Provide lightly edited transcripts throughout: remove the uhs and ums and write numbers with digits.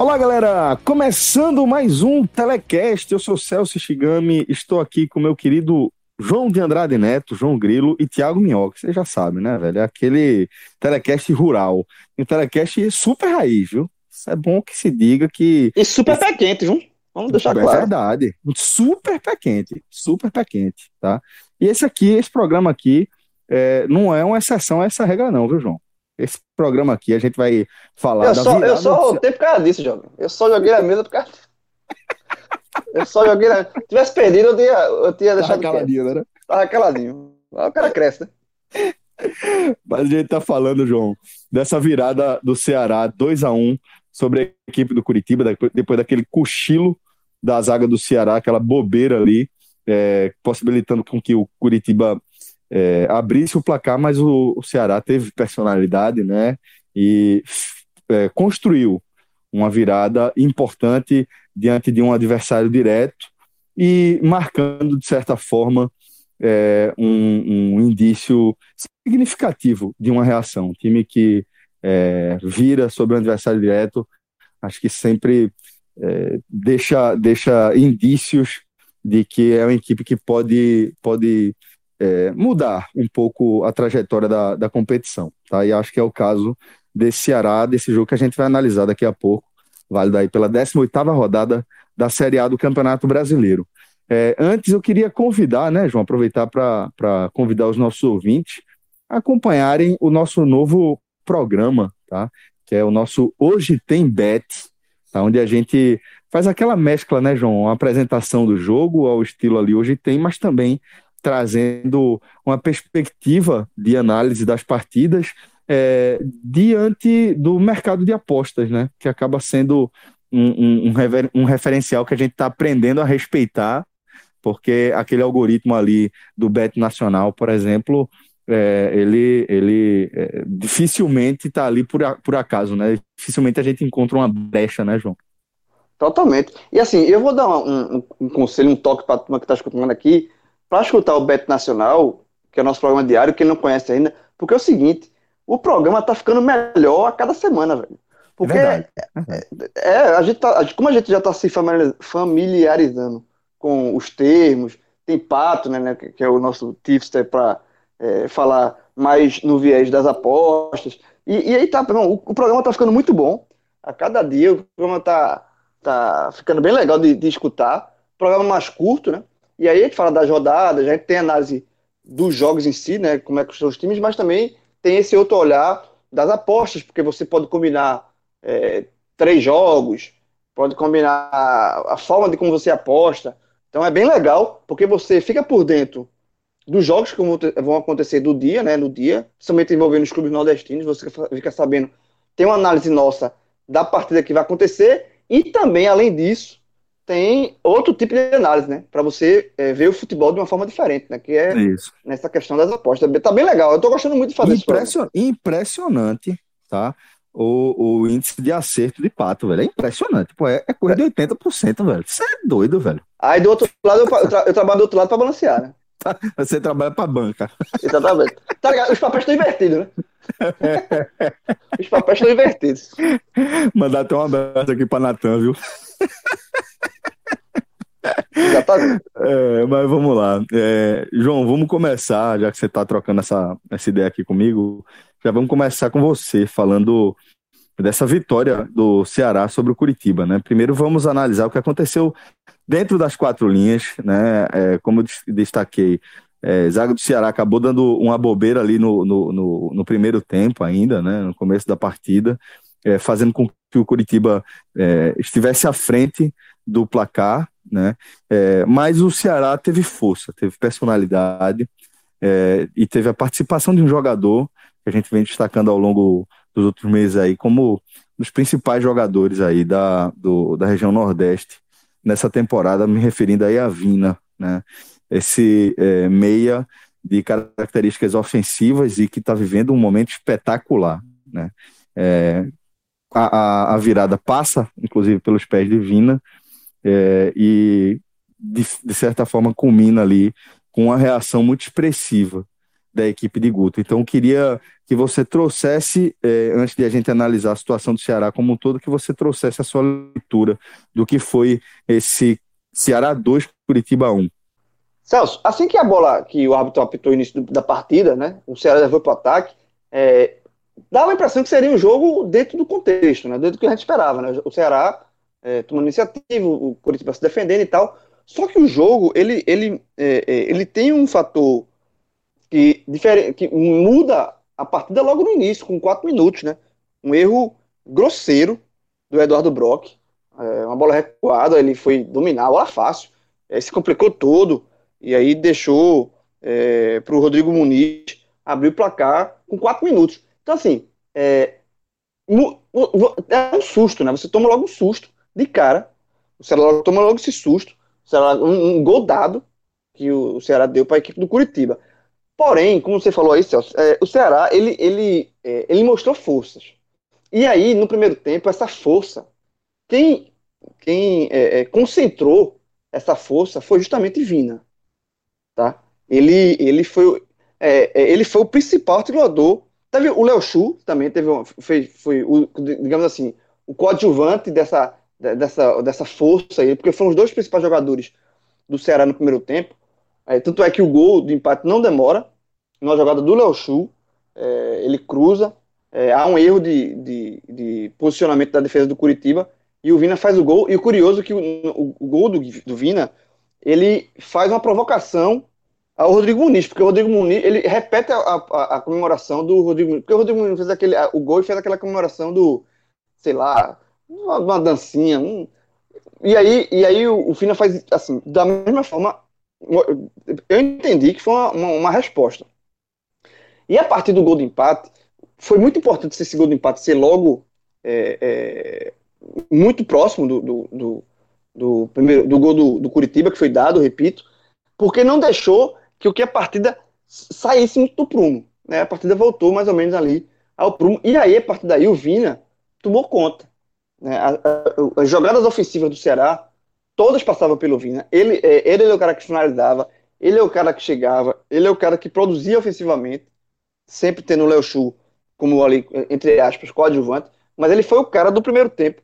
Olá, galera! Começando mais um Telecast, eu sou Celso Ishigami, estou aqui com meu querido João de Andrade Neto, João Grilo e Tiago Minhoque. Vocês já sabem, né, velho? É aquele Telecast rural, um Telecast super raiz, viu? Isso é bom que se diga que... E super pé quente, viu? Vamos deixar claro. É verdade, super pé quente, tá? E esse programa aqui, não é uma exceção a essa regra não, viu, João? Esse programa aqui, a gente vai falar... Eu só voltei por causa disso, jovem. Eu só joguei na mesa por causa disso. Eu só joguei na... Se tivesse perdido, eu tinha deixado... Tava caladinho, né? Tava caladinho. Aí o cara cresce, né? Mas a gente tá falando, João, dessa virada do Ceará 2-1 sobre a equipe do Coritiba, depois daquele cochilo da zaga do Ceará, aquela bobeira ali, possibilitando com que o Coritiba... abrisse o placar, mas o Ceará teve personalidade, né, e construiu uma virada importante diante de um adversário direto e marcando, de certa forma, um indício significativo de uma reação. Um time que vira sobre um adversário direto, acho que sempre deixa indícios de que é uma equipe que pode mudar um pouco a trajetória da competição, tá? E acho que é o caso desse Ceará, desse jogo que a gente vai analisar daqui a pouco, válido aí pela 18ª rodada da Série A do Campeonato Brasileiro. Antes eu queria convidar, né, João, aproveitar para convidar os nossos ouvintes a acompanharem o nosso novo programa, tá? Que é o nosso Hoje Tem Bet, tá? Onde a gente faz aquela mescla, né, João, uma apresentação do jogo ao estilo ali Hoje Tem, mas também trazendo uma perspectiva de análise das partidas diante do mercado de apostas, né? Que acaba sendo um referencial que a gente está aprendendo a respeitar, porque aquele algoritmo ali do Bet Nacional, por exemplo, ele dificilmente está ali por acaso, né? Dificilmente a gente encontra uma brecha, né, João? Totalmente. E assim, eu vou dar um conselho, um toque para a turma que está escutando aqui, para escutar o Bet Nacional, que é o nosso programa diário, quem não conhece ainda, porque é o seguinte, o programa tá ficando melhor a cada semana, velho. Porque como a gente já tá se familiarizando com os termos, tem Pato, né, que é o nosso tipster para falar mais no viés das apostas, e aí tá, não, o programa tá ficando muito bom, a cada dia o programa tá ficando bem legal de escutar, programa mais curto, né? E aí a gente fala das rodadas, a gente tem análise dos jogos em si, né, como é que estão os times, mas também tem esse outro olhar das apostas, porque você pode combinar 3 jogos, pode combinar a forma de como você aposta. Então é bem legal, porque você fica por dentro dos jogos que vão acontecer do dia, né, no dia, principalmente envolvendo os clubes nordestinos, você fica sabendo, tem uma análise nossa da partida que vai acontecer e também, além disso, tem outro tipo de análise, né? Para você ver o futebol de uma forma diferente, né? Que é isso. Nessa questão das apostas. Tá bem legal, eu tô gostando muito de fazer isso. Impressionante, tá? O índice de acerto de Pato, velho. É impressionante. Pô, é coisa de 80%, velho. Você é doido, velho. Aí do outro lado, eu trabalho do outro lado para balancear, né? Você trabalha pra banca. Exatamente. Tá ligado? Os papéis estão invertidos, né? Os papéis estão invertidos. Mandar até um abraço aqui pra Natan, viu? Mas vamos lá, João, vamos começar, já que você está trocando essa ideia aqui comigo, já vamos começar com você, falando dessa vitória do Ceará sobre o Coritiba, né? Primeiro vamos analisar o que aconteceu dentro das 4 linhas, né? Como eu destaquei, zaga do Ceará acabou dando uma bobeira ali no, no, no, no primeiro tempo ainda, né, no começo da partida, fazendo com que o Coritiba estivesse à frente do placar, né, mas o Ceará teve força, teve personalidade, e teve a participação de um jogador que a gente vem destacando ao longo dos outros meses aí como um dos principais jogadores aí da região Nordeste nessa temporada, me referindo aí a Vina, né, esse meia de características ofensivas e que está vivendo um momento espetacular, né? A virada passa, inclusive, pelos pés de Vina, e de certa forma culmina ali com uma reação muito expressiva da equipe de Guto. Então eu queria que você trouxesse, antes de a gente analisar a situação do Ceará como um todo, que você trouxesse a sua leitura do que foi esse Ceará 2, Coritiba 1. Celso, assim que a bola que o árbitro apitou no início da partida, né, o Ceará já foi para o ataque, dava a impressão que seria um jogo dentro do contexto, né, dentro do que a gente esperava, né, o Ceará tomando iniciativa, o Coritiba se defendendo e tal, só que o jogo, ele tem um fator que muda a partida logo no início, com 4 minutos, né, um erro grosseiro do Eduardo Brock, uma bola recuada, ele foi dominar, bola fácil, se complicou todo, e aí deixou para o Rodrigo Muniz abrir o placar com 4 minutos. Então, assim, é um susto, né? Você toma logo um susto de cara. O Ceará toma logo esse susto. O Ceará, um gol dado que o Ceará deu para a equipe do Coritiba. Porém, como você falou aí, Celso, o Ceará, ele mostrou forças. E aí, no primeiro tempo, essa força, quem concentrou essa força foi justamente Vina. Tá? Ele foi o principal articulador. Teve o Léo Chú também, digamos assim, o coadjuvante dessa força aí, porque foram os dois principais jogadores do Ceará no primeiro tempo. Tanto é que o gol do empate não demora, numa jogada do Léo Chú, ele cruza, há um erro de posicionamento da defesa do Coritiba, e o Vina faz o gol. E o curioso é que o gol do Vina, ele faz uma provocação ao Rodrigo Muniz, porque o Rodrigo Muniz, ele repete a comemoração do Rodrigo Muniz, porque o Rodrigo Muniz fez o gol e fez aquela comemoração do, sei lá, uma dancinha, e aí o Vina faz assim, da mesma forma. Eu entendi que foi uma resposta. E a partir do gol do empate, foi muito importante esse gol do empate ser logo muito próximo do gol do Coritiba, que foi dado, repito, porque não deixou que a partida saísse muito do prumo, né? A partida voltou mais ou menos ali ao prumo, e aí a partir daí o Vina tomou conta, né? As jogadas ofensivas do Ceará, todas passavam pelo Vina. Ele é o cara que finalizava, ele é o cara que chegava, ele é o cara que produzia ofensivamente, sempre tendo o Léo Chú como ali, entre aspas, coadjuvante, mas ele foi o cara do primeiro tempo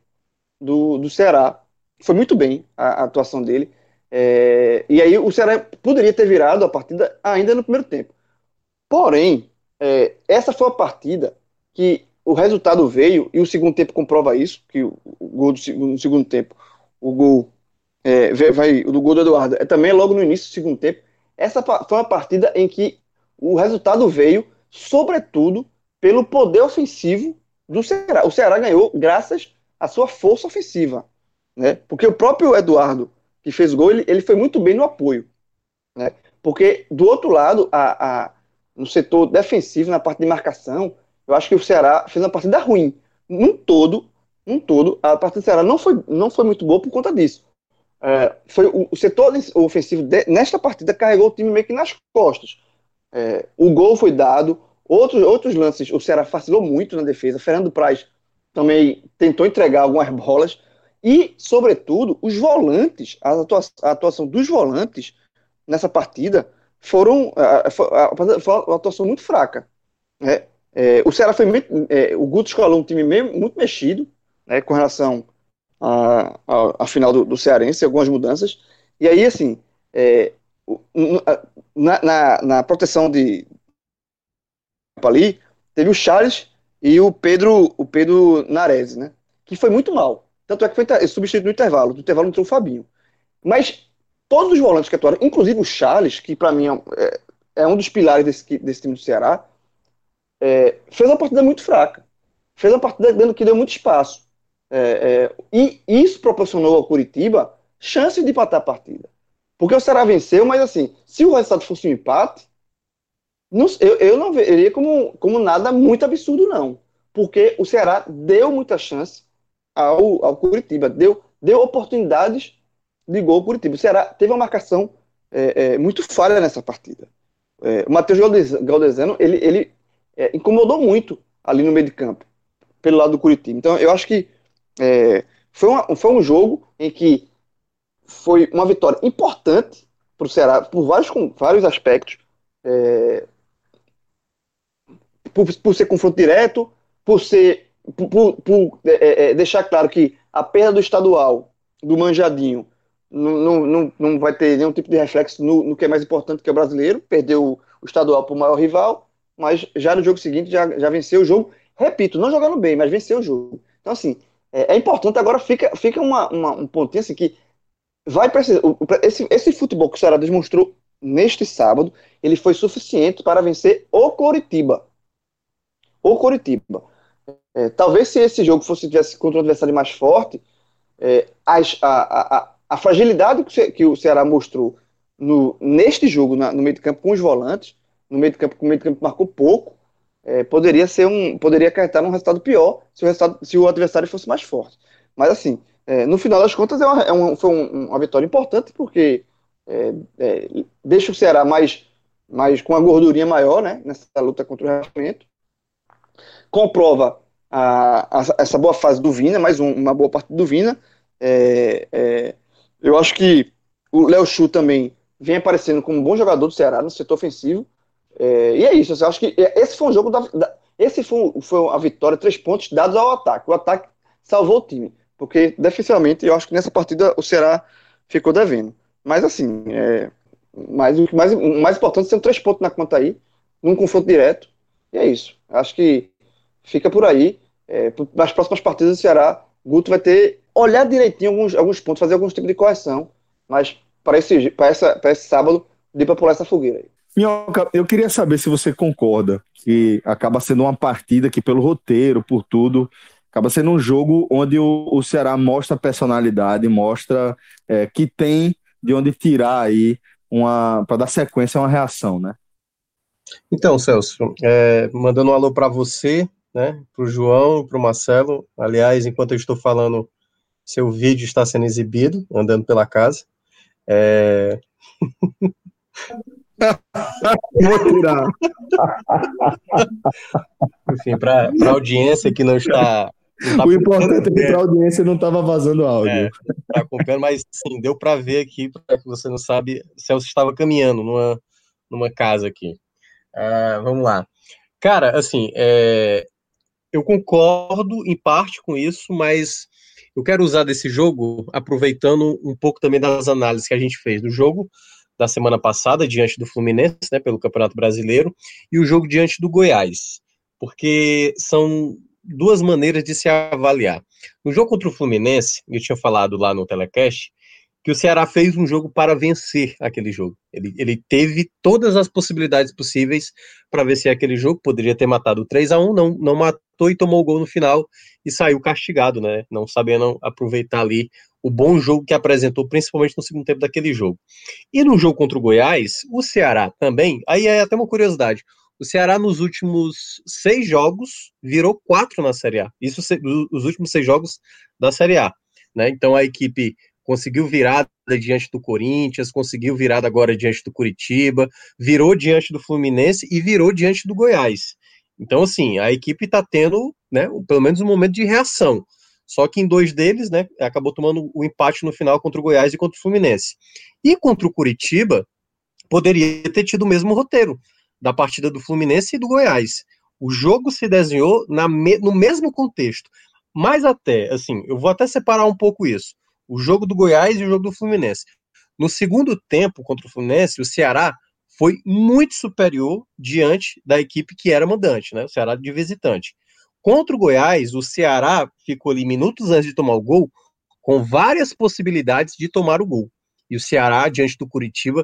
do Ceará. Foi muito bem a atuação dele. E aí o Ceará poderia ter virado a partida ainda no primeiro tempo. Porém, essa foi a partida que o resultado veio, e o segundo tempo comprova isso, que o gol do segundo tempo, o gol do Eduardo, também logo no início do segundo tempo. Essa foi uma partida em que o resultado veio, sobretudo, pelo poder ofensivo do Ceará. O Ceará ganhou graças à sua força ofensiva, né? Porque o próprio Eduardo, que fez o gol, ele foi muito bem no apoio, né? Porque do outro lado, no setor defensivo, na parte de marcação, eu acho que o Ceará fez uma partida ruim. Num todo, a partida do Ceará não foi muito boa por conta disso. Foi o setor ofensivo nesta partida carregou o time meio que nas costas. O gol foi dado, outros lances, o Ceará facilitou muito na defesa. Fernando Prass também tentou entregar algumas bolas. E, sobretudo, os volantes, a atuação dos volantes nessa partida foi uma atuação muito fraca, né? O Ceará o Guto escalou um time muito mexido, né, com relação à final do Cearense, algumas mudanças. E aí, assim, na proteção de ali, teve o Charles e o Pedro Nares, né, que foi muito mal. Tanto é que foi substituído no intervalo. No intervalo entrou o Fabinho. Mas todos os volantes que atuaram, inclusive o Charles, que para mim é um dos pilares desse time do Ceará, fez uma partida muito fraca. Fez uma partida dentro que deu muito espaço. E isso proporcionou ao Coritiba chance de empatar a partida. Porque o Ceará venceu, mas assim, se o resultado fosse um empate, não, eu não veria como nada muito absurdo, não. Porque o Ceará deu muita chance ao Coritiba, deu oportunidades de gol ao Coritiba. O Ceará teve uma marcação muito falha nessa partida. O Matheus Galdesano, ele incomodou muito ali no meio de campo, pelo lado do Coritiba. Então, eu acho que foi um jogo em que foi uma vitória importante para o Ceará, por vários aspectos, por ser confronto direto, por deixar claro que a perda do estadual, do Manjadinho, não vai ter nenhum tipo de reflexo no que é mais importante, que é o brasileiro. Perdeu o estadual para o maior rival, mas já no jogo seguinte já venceu o jogo, repito, não jogando bem, mas venceu o jogo. Então assim, é importante. Agora fica um pontinho assim que vai precisar. Esse futebol que o Ceará demonstrou neste sábado, ele foi suficiente para vencer o Coritiba. Talvez se esse jogo tivesse contra um adversário mais forte, a fragilidade que o Ceará mostrou neste jogo, no meio de campo com os volantes, o meio de campo marcou pouco, poderia acarretar um resultado pior se o adversário fosse mais forte. Mas assim, no final das contas foi uma vitória importante, porque deixa o Ceará mais com uma gordurinha maior, né, nessa luta contra o rebaixamento. Comprova essa boa fase do Vina, mais uma boa parte do Vina. Eu acho que o Léo Chú também vem aparecendo como um bom jogador do Ceará no setor ofensivo. E é isso. Eu acho que esse foi um jogo foi a vitória, 3 pontos dados ao ataque. O ataque salvou o time, porque defensivamente eu acho que nessa partida o Ceará ficou devendo. Mas assim, o mais importante são 3 pontos na conta aí, num confronto direto. E é isso. Acho que fica por aí. Nas próximas partidas do Ceará, Guto vai ter olhar direitinho alguns pontos, fazer alguns tipos de correção, mas para esse sábado, dê para pular essa fogueira aí. Minhoca, eu queria saber se você concorda que acaba sendo uma partida que, pelo roteiro, por tudo, acaba sendo um jogo onde o Ceará mostra personalidade, mostra que tem de onde tirar aí para dar sequência a uma reação, né? Então, Celso, mandando um alô para você, né, para o João, para o Marcelo. Aliás, enquanto eu estou falando, seu vídeo está sendo exibido, andando pela casa. Vou tirar. Enfim, para a audiência que não está... O importante é que para a audiência não estava vazando áudio. Está acompanhando, mas sim, deu para ver aqui, para que você não sabe, Celso estava caminhando numa casa aqui. Vamos lá. Cara, assim, eu concordo em parte com isso, mas eu quero usar desse jogo, aproveitando um pouco também das análises que a gente fez do jogo da semana passada, diante do Fluminense, né, pelo Campeonato Brasileiro, e o jogo diante do Goiás, porque são duas maneiras de se avaliar. No jogo contra o Fluminense, eu tinha falado lá no Telecast, que o Ceará fez um jogo para vencer aquele jogo. Ele teve todas as possibilidades possíveis para vencer aquele jogo, poderia ter matado 3-1, não matou e tomou o gol no final e saiu castigado, né? Não sabendo aproveitar ali o bom jogo que apresentou, principalmente no segundo tempo daquele jogo. E no jogo contra o Goiás, o Ceará também, aí é até uma curiosidade, o Ceará nos últimos 6 jogos virou 4 na Série A. Isso os últimos 6 jogos da Série A, né? Então a equipe conseguiu virada diante do Corinthians, conseguiu virada agora diante do Coritiba, virou diante do Fluminense e virou diante do Goiás. Então, assim, a equipe está tendo, né, pelo menos um momento de reação. Só que em 2 deles, né, acabou tomando o empate no final contra o Goiás e contra o Fluminense. E contra o Coritiba, poderia ter tido o mesmo roteiro da partida do Fluminense e do Goiás. O jogo se desenhou no mesmo contexto. Mas até, assim, eu vou até separar um pouco isso. O jogo do Goiás e o jogo do Fluminense. No segundo tempo, contra o Fluminense, o Ceará foi muito superior diante da equipe que era mandante, né? O Ceará de visitante. Contra o Goiás, o Ceará ficou ali minutos antes de tomar o gol, com várias possibilidades de tomar o gol. E o Ceará, diante do Coritiba,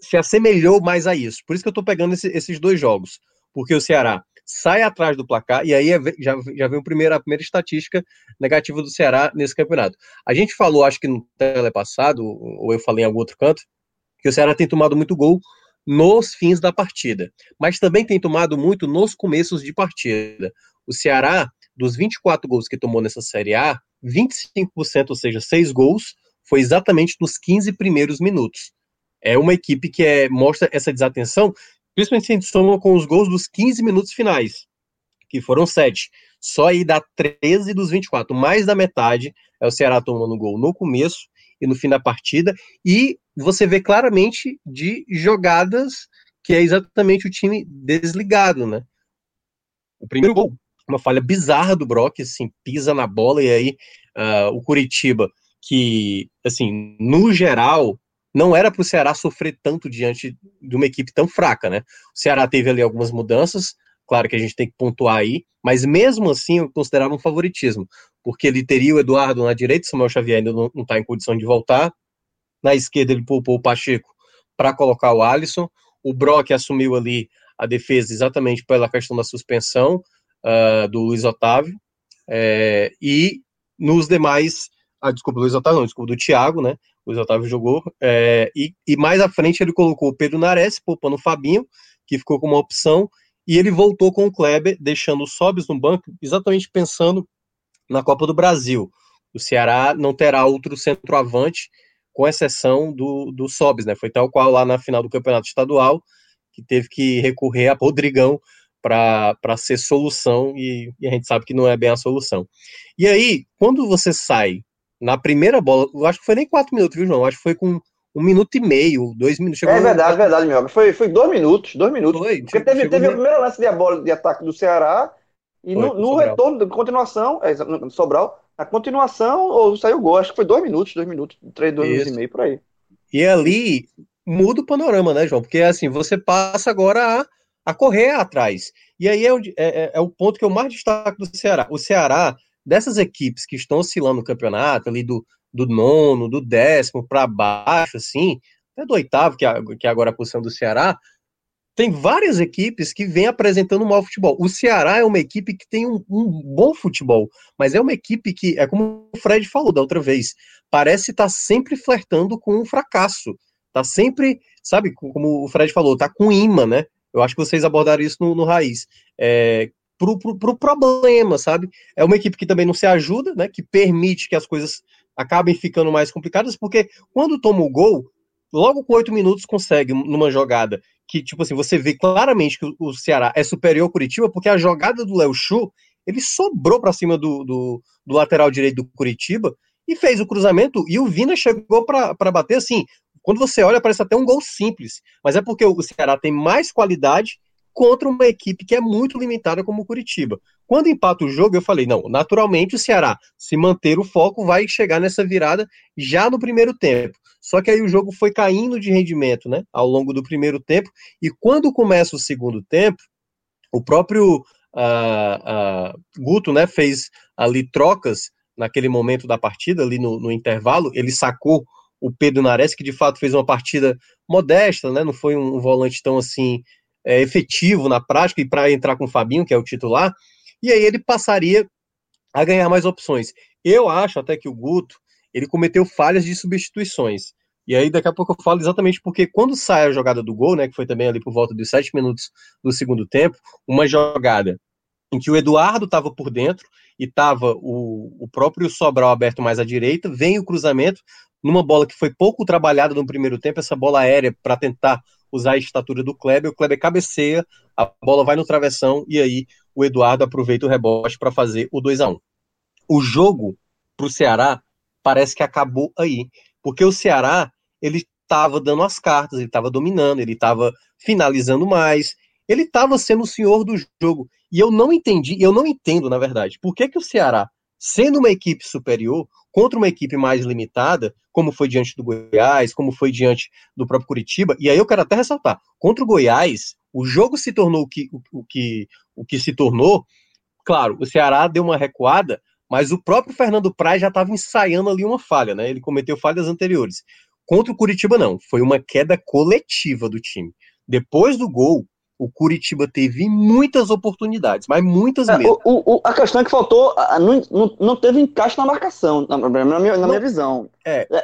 se assemelhou mais a isso. Por isso que eu estou pegando esses 2 jogos. Porque o Ceará sai atrás do placar, e aí já vem a primeira estatística negativa do Ceará nesse campeonato. A gente falou, acho que no telepassado, ou eu falei em algum outro canto, que o Ceará tem tomado muito gol nos fins da partida, mas também tem tomado muito nos começos de partida. O Ceará, dos 24 gols que tomou nessa Série A, 25%, ou seja, 6 gols, foi exatamente nos 15 primeiros minutos. É uma equipe que mostra essa desatenção, principalmente se a gente soma com os gols dos 15 minutos finais, que foram 7. Só aí dá 13 dos 24, mais da metade é o Ceará tomando gol no começo e no fim da partida, e você vê claramente de jogadas que é exatamente o time desligado, né? O primeiro gol, uma falha bizarra do Brock, assim, pisa na bola, e aí o Coritiba, que, assim, no geral, não era para o Ceará sofrer tanto diante de uma equipe tão fraca, né? O Ceará teve ali algumas mudanças, claro que a gente tem que pontuar aí, mas mesmo assim eu considerava um favoritismo, porque ele teria o Eduardo na direita, o Samuel Xavier ainda não está em condição de voltar, na esquerda ele poupou o Pacheco para colocar o Alisson, o Brock assumiu ali a defesa exatamente pela questão da suspensão do Luiz Otávio, e nos demais, do Tiago, né? O Luiz Otávio jogou, e mais à frente ele colocou o Pedro Nares, poupando o Fabinho, que ficou como uma opção, e ele voltou com o Kleber, deixando o Sobis no banco, exatamente pensando na Copa do Brasil. O Ceará não terá outro centroavante, com exceção do Sobis, né? Foi tal qual lá na final do Campeonato Estadual, que teve que recorrer a Rodrigão para ser solução, e a gente sabe que não é bem a solução. E aí, quando você sai na primeira bola, eu acho que foi nem 4 minutos, viu, João? Eu acho que foi com 1 minuto e meio, 2 minutos. Chegou verdade, meu. Foi 2 minutos. Porque teve o primeiro lance de bola de ataque do Ceará, e foi, no retorno, na continuação, Sobral, na continuação, saiu o gol, acho que foi 2 minutos, 2 minutos e meio, por aí. E ali muda o panorama, né, João? Porque, assim, você passa agora a correr atrás. E aí é o ponto que eu mais destaco do Ceará. O Ceará, dessas equipes que estão oscilando no campeonato, ali do nono, do 10º para baixo, assim, até do 8º, que é agora a posição do Ceará, tem várias equipes que vêm apresentando um mau futebol. O Ceará é uma equipe que tem um bom futebol, mas é uma equipe que, é como o Fred falou da outra vez, parece estar sempre flertando com um fracasso. Tá sempre, sabe, como o Fred falou, tá com imã, né? Eu acho que vocês abordaram isso no Raiz. Pro problema, sabe? É uma equipe que também não se ajuda, né? Que permite que as coisas acabem ficando mais complicadas, porque quando toma o gol, logo com 8 minutos consegue, numa jogada que, tipo assim, você vê claramente que o Ceará é superior ao Coritiba, porque a jogada do Léo Chú, ele sobrou pra cima do lateral direito do Coritiba e fez o cruzamento, e o Vina chegou pra bater, assim. Quando você olha, parece até um gol simples, mas é porque o Ceará tem mais qualidade contra uma equipe que é muito limitada como o Coritiba. Quando empata o jogo, eu falei, não, naturalmente o Ceará, se manter o foco, vai chegar nessa virada já no primeiro tempo. Só que aí o jogo foi caindo de rendimento, né, ao longo do primeiro tempo, e quando começa o segundo tempo, o próprio Guto, né, fez ali trocas naquele momento da partida, ali no intervalo, ele sacou o Pedro Nares, que de fato fez uma partida modesta, né? Não foi um volante tão assim efetivo na prática, e para entrar com o Fabinho, que é o titular, e aí ele passaria a ganhar mais opções. Eu acho até que o Guto, ele cometeu falhas de substituições, e aí daqui a pouco eu falo exatamente porque quando sai a jogada do gol, né, que foi também ali por volta dos 7 minutos do segundo tempo, uma jogada em que o Eduardo estava por dentro e estava o próprio Sobral aberto mais à direita, vem o cruzamento, numa bola que foi pouco trabalhada no primeiro tempo, essa bola aérea para tentar usar a estatura do Kleber, o Kleber cabeceia, a bola vai no travessão, e aí o Eduardo aproveita o rebote para fazer o 2-1. O jogo para o Ceará parece que acabou aí, porque o Ceará, ele estava dando as cartas, ele estava dominando, ele estava finalizando mais, ele estava sendo o senhor do jogo, e eu não entendo, na verdade, por que o Ceará, sendo uma equipe superior, contra uma equipe mais limitada, como foi diante do Goiás, como foi diante do próprio Coritiba, e aí eu quero até ressaltar, contra o Goiás, o jogo se tornou o que se tornou, claro, o Ceará deu uma recuada, mas o próprio Fernando Prass já estava ensaiando ali uma falha, né? Ele cometeu falhas anteriores. Contra o Coritiba não, foi uma queda coletiva do time. Depois do gol, O Coritiba teve muitas oportunidades, mas muitas mesmo. A questão é que faltou, não teve encaixe na marcação, na minha visão.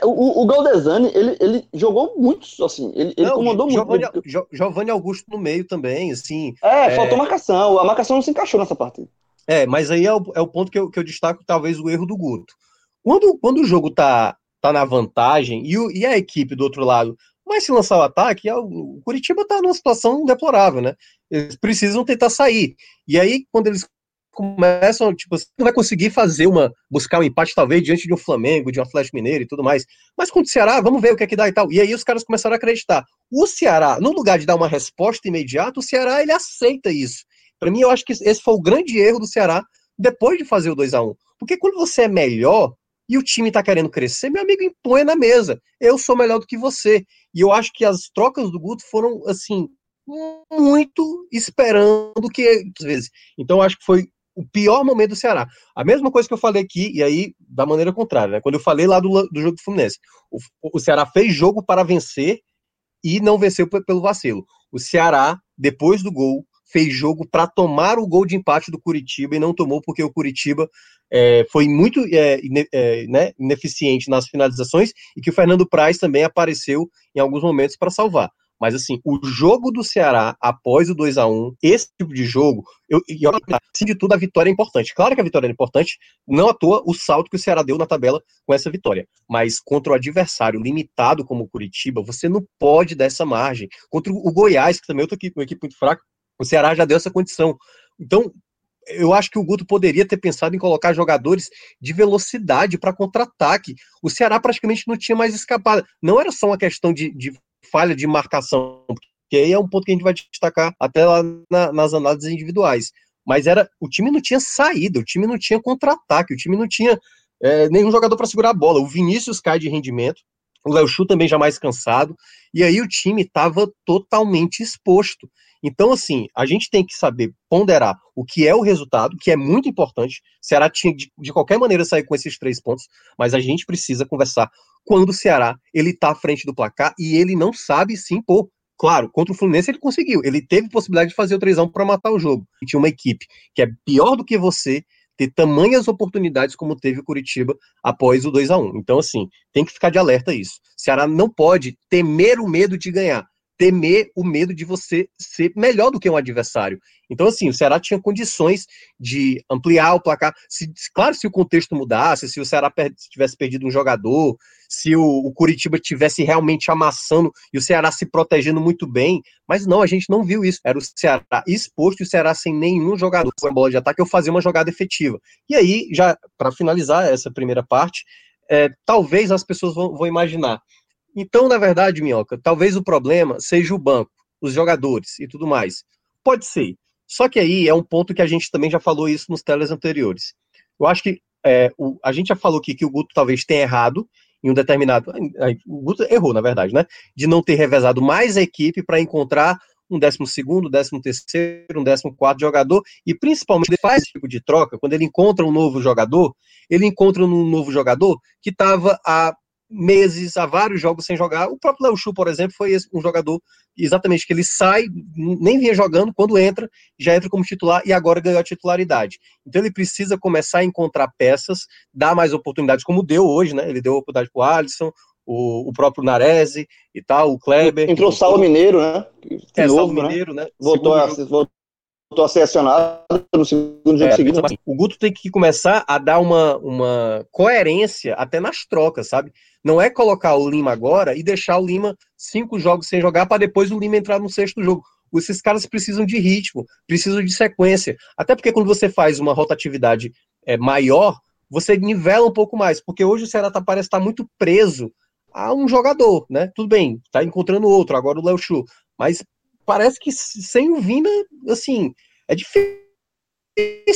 O Galdesani, ele jogou muito, assim, ele comandou muito. Giovanni Augusto no meio também, assim. Faltou marcação, a marcação não se encaixou nessa partida. Mas aí é o ponto que eu destaco, talvez, o erro do Guto. Quando o jogo tá na vantagem, e a equipe do outro lado... Mas se lançar o ataque, o Coritiba está numa situação deplorável, né? Eles precisam tentar sair. E aí, quando eles começam, tipo, você não vai conseguir buscar um empate, talvez, diante de um Flamengo, de um Atlético Mineiro e tudo mais. Mas contra o Ceará, vamos ver o que é que dá e tal. E aí os caras começaram a acreditar. O Ceará, no lugar de dar uma resposta imediata, o Ceará, ele aceita isso. Para mim, eu acho que esse foi o grande erro do Ceará depois de fazer o 2-1. Porque quando você é melhor... e o time tá querendo crescer, meu amigo, impõe na mesa. Eu sou melhor do que você. E eu acho que as trocas do Guto foram, assim, muito esperando que... às vezes. Então, eu acho que foi o pior momento do Ceará. A mesma coisa que eu falei aqui, e aí, da maneira contrária, né? Quando eu falei lá do jogo do Fluminense. O Ceará fez jogo para vencer e não venceu pelo vacilo. O Ceará, depois do gol, fez jogo para tomar o gol de empate do Coritiba e não tomou porque o Coritiba... foi muito ineficiente nas finalizações e que o Fernando Prass também apareceu em alguns momentos para salvar. Mas assim, o jogo do Ceará após o 2-1, esse tipo de jogo, acima de tudo a vitória é importante. Claro que a vitória é importante, não à toa o salto que o Ceará deu na tabela com essa vitória. Mas contra o adversário limitado como o Coritiba, você não pode dar essa margem. Contra o Goiás, que também eu tô aqui com uma equipe muito fraca, o Ceará já deu essa condição. Então, eu acho que o Guto poderia ter pensado em colocar jogadores de velocidade para contra-ataque. O Ceará praticamente não tinha mais escapada. Não era só uma questão de falha de marcação, porque aí é um ponto que a gente vai destacar até lá nas análises individuais. Mas o time não tinha saída, o time não tinha contra-ataque, o time não tinha nenhum jogador para segurar a bola. O Vinícius cai de rendimento, o Léo Chú também já mais cansado, e aí o time estava totalmente exposto. Então, assim, a gente tem que saber ponderar o que é o resultado, que é muito importante. O Ceará tinha, de qualquer maneira, sair com esses 3 pontos, mas a gente precisa conversar quando o Ceará está à frente do placar e ele não sabe se impor. Claro, contra o Fluminense ele conseguiu. Ele teve possibilidade de fazer o 3-1 para matar o jogo. E tinha uma equipe que é pior do que você ter tamanhas oportunidades como teve o Coritiba após o 2-1. Então, assim, tem que ficar de alerta a isso. O Ceará não pode temer o medo de ganhar. Temer o medo de você ser melhor do que um adversário. Então, assim, o Ceará tinha condições de ampliar o placar. Se o contexto mudasse, se o Ceará tivesse perdido um jogador, se o Coritiba tivesse realmente amassando e o Ceará se protegendo muito bem. Mas não, a gente não viu isso. Era o Ceará exposto e o Ceará sem nenhum jogador com a bola de ataque ou fazer uma jogada efetiva. E aí, já para finalizar essa primeira parte, talvez as pessoas vão imaginar. Então, na verdade, Minhoca, talvez o problema seja o banco, os jogadores e tudo mais. Pode ser. Só que aí é um ponto que a gente também já falou isso nos teles anteriores. Eu acho que a gente já falou aqui que o Guto talvez tenha errado em um determinado... O Guto errou, na verdade, né? De não ter revezado mais a equipe para encontrar um 12º, 13º, um 14º jogador, e principalmente ele faz esse tipo de troca, quando ele encontra um novo jogador, que estava meses, há vários jogos sem jogar. O próprio Léo Chú, por exemplo, foi um jogador exatamente que ele sai, nem vinha jogando, quando entra, já entra como titular e agora ganhou a titularidade. Então ele precisa começar a encontrar peças, dar mais oportunidades, como deu hoje, né? Ele deu oportunidade pro Alisson, o próprio Nares e tal, o Kleber. Entrou o Saulo Mineiro, né? Mineiro, né? Voltou a ser acionado no segundo jogo seguido. Mas, o Guto tem que começar a dar uma coerência até nas trocas, sabe? Não é colocar o Lima agora e deixar o Lima 5 jogos sem jogar para depois o Lima entrar no 6º jogo. Esses caras precisam de ritmo, precisam de sequência. Até porque quando você faz uma rotatividade maior, você nivela um pouco mais. Porque hoje o Ceará parece estar muito preso a um jogador, né? Tudo bem, tá encontrando outro, agora o Léo Chú. Mas parece que sem o Vina, assim, é difícil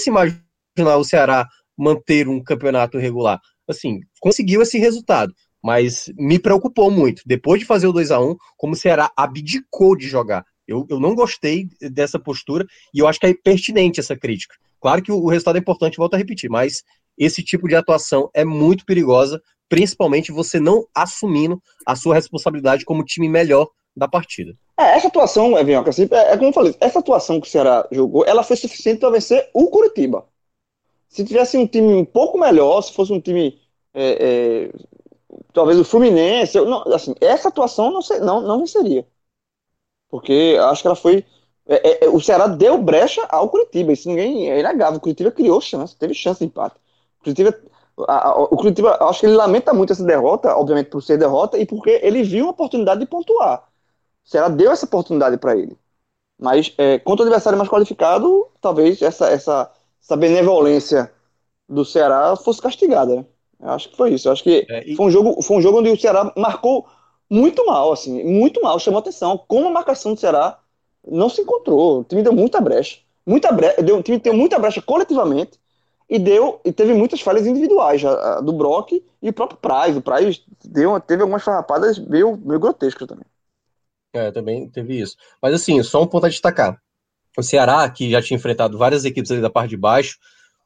imaginar o Ceará manter um campeonato regular. Assim, conseguiu esse resultado. Mas me preocupou muito, depois de fazer o 2-1, como o Ceará abdicou de jogar. Eu não gostei dessa postura e eu acho que é pertinente essa crítica. Claro que o resultado é importante, volto a repetir, mas esse tipo de atuação é muito perigosa, principalmente você não assumindo a sua responsabilidade como time melhor da partida. Essa atuação, Minhoque, assim, como eu falei, essa atuação que o Ceará jogou, ela foi suficiente para vencer o Coritiba. Se tivesse um time um pouco melhor, se fosse um time talvez o Fluminense, não, assim, essa atuação não venceria. Porque acho que ela foi... o Ceará deu brecha ao Coritiba, isso ninguém é inegável. O Coritiba criou chance, teve chance de empate. O Coritiba, acho que ele lamenta muito essa derrota, obviamente por ser derrota, e porque ele viu uma oportunidade de pontuar. O Ceará deu essa oportunidade para ele. Mas contra o adversário mais qualificado, talvez essa benevolência do Ceará fosse castigada, né? Eu acho que foi isso. Eu acho que foi um jogo onde o Ceará marcou muito mal, assim, muito mal, chamou atenção. Como a marcação do Ceará não se encontrou. O time deu muita brecha. O time deu muita brecha coletivamente e teve muitas falhas individuais do Brock e o próprio Prass. O Prass teve algumas farrapadas meio grotescas também. Também teve isso. Mas assim, só um ponto a destacar. O Ceará, que já tinha enfrentado várias equipes ali da parte de baixo,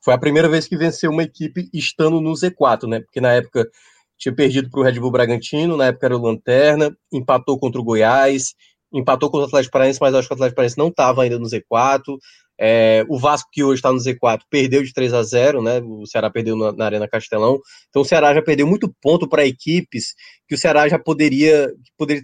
foi a primeira vez que venceu uma equipe estando no Z4, né? Porque na época tinha perdido para o Red Bull Bragantino, na época era o Lanterna, empatou contra o Goiás, empatou contra o Atlético Paranaense, mas acho que o Atlético Paranaense não estava ainda no Z4. O Vasco, que hoje está no Z4, perdeu de 3-0, né? O Ceará perdeu na Arena Castelão. Então o Ceará já perdeu muito ponto para equipes que o Ceará já poderia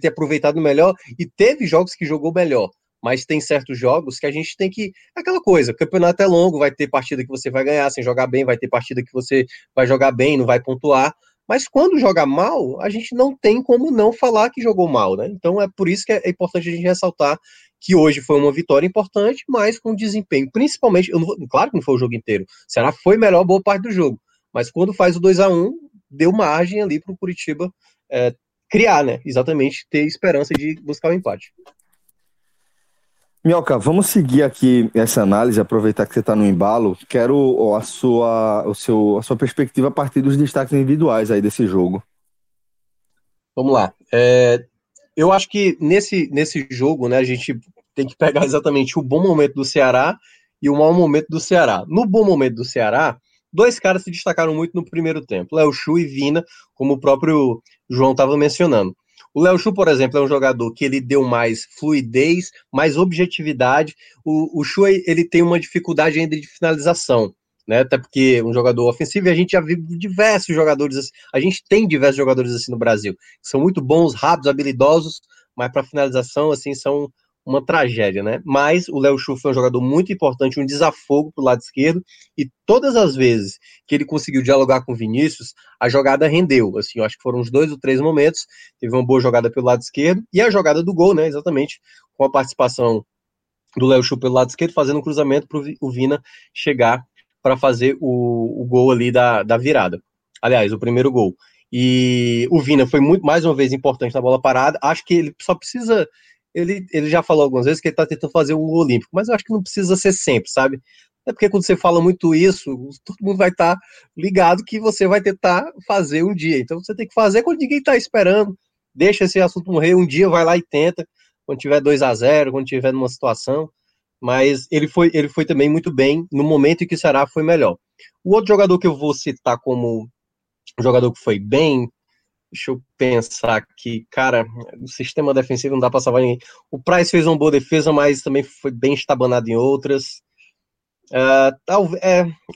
ter aproveitado melhor, e teve jogos que jogou melhor, mas tem certos jogos que a gente tem que... Aquela coisa, o campeonato é longo, vai ter partida que você vai ganhar sem jogar bem, vai ter partida que você vai jogar bem, não vai pontuar. Mas quando joga mal, a gente não tem como não falar que jogou mal, né? Então é por isso que é importante a gente ressaltar que hoje foi uma vitória importante, mas com desempenho. Principalmente, claro que não foi o jogo inteiro. O Ceará foi melhor boa parte do jogo. Mas quando faz o 2-1, deu margem ali para o Coritiba criar, né? Exatamente, ter esperança de buscar o empate. Minhoque, vamos seguir aqui essa análise, aproveitar que você está no embalo. Quero a sua perspectiva a partir dos destaques individuais aí desse jogo. Vamos lá. Eu acho que nesse jogo, né, a gente tem que pegar exatamente o bom momento do Ceará e o mau momento do Ceará. No bom momento do Ceará, dois caras se destacaram muito no primeiro tempo, Léo Chú e Vina, como o próprio João estava mencionando. O Léo Chú, por exemplo, é um jogador que ele deu mais fluidez, mais objetividade. O Chú, ele tem uma dificuldade ainda de finalização, né? Até porque é um jogador ofensivo, e a gente já viu diversos jogadores assim. A gente tem diversos jogadores assim no Brasil, que são muito bons, rápidos, habilidosos, mas para finalização, assim, são uma tragédia, né? Mas o Léo Chú foi um jogador muito importante, um desafogo pro lado esquerdo, e todas as vezes que ele conseguiu dialogar com o Vinícius, a jogada rendeu, assim, eu acho que foram uns 2 ou 3 momentos, teve uma boa jogada pelo lado esquerdo, e a jogada do gol, né, exatamente, com a participação do Léo Chú pelo lado esquerdo, fazendo um cruzamento pro o Vina chegar para fazer o gol ali da virada, aliás, o primeiro gol. E o Vina foi muito, mais uma vez, importante na bola parada. Acho que ele só precisa... Ele já falou algumas vezes que ele tá tentando fazer o Olímpico, mas eu acho que não precisa ser sempre, sabe? É porque quando você fala muito isso, todo mundo vai estar ligado que você vai tentar fazer um dia. Então você tem que fazer quando ninguém tá esperando. Deixa esse assunto morrer, um dia vai lá e tenta, quando tiver 2-0, quando tiver numa situação. Mas ele foi também muito bem no momento em que o Ceará foi melhor. O outro jogador que eu vou citar como um jogador que foi bem... Deixa eu pensar aqui, cara, o sistema defensivo não dá pra salvar ninguém. O Prass fez uma boa defesa, mas também foi bem estabanado em outras.